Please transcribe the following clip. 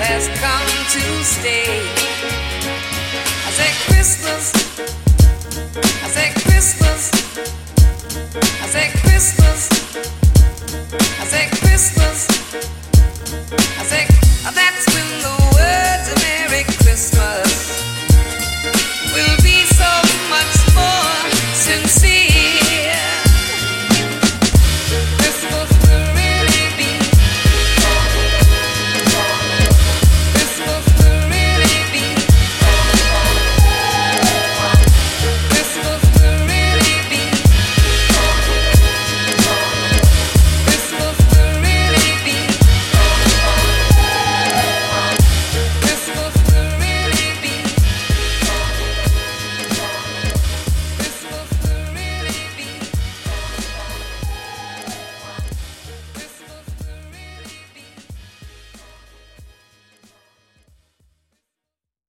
Has come to stay.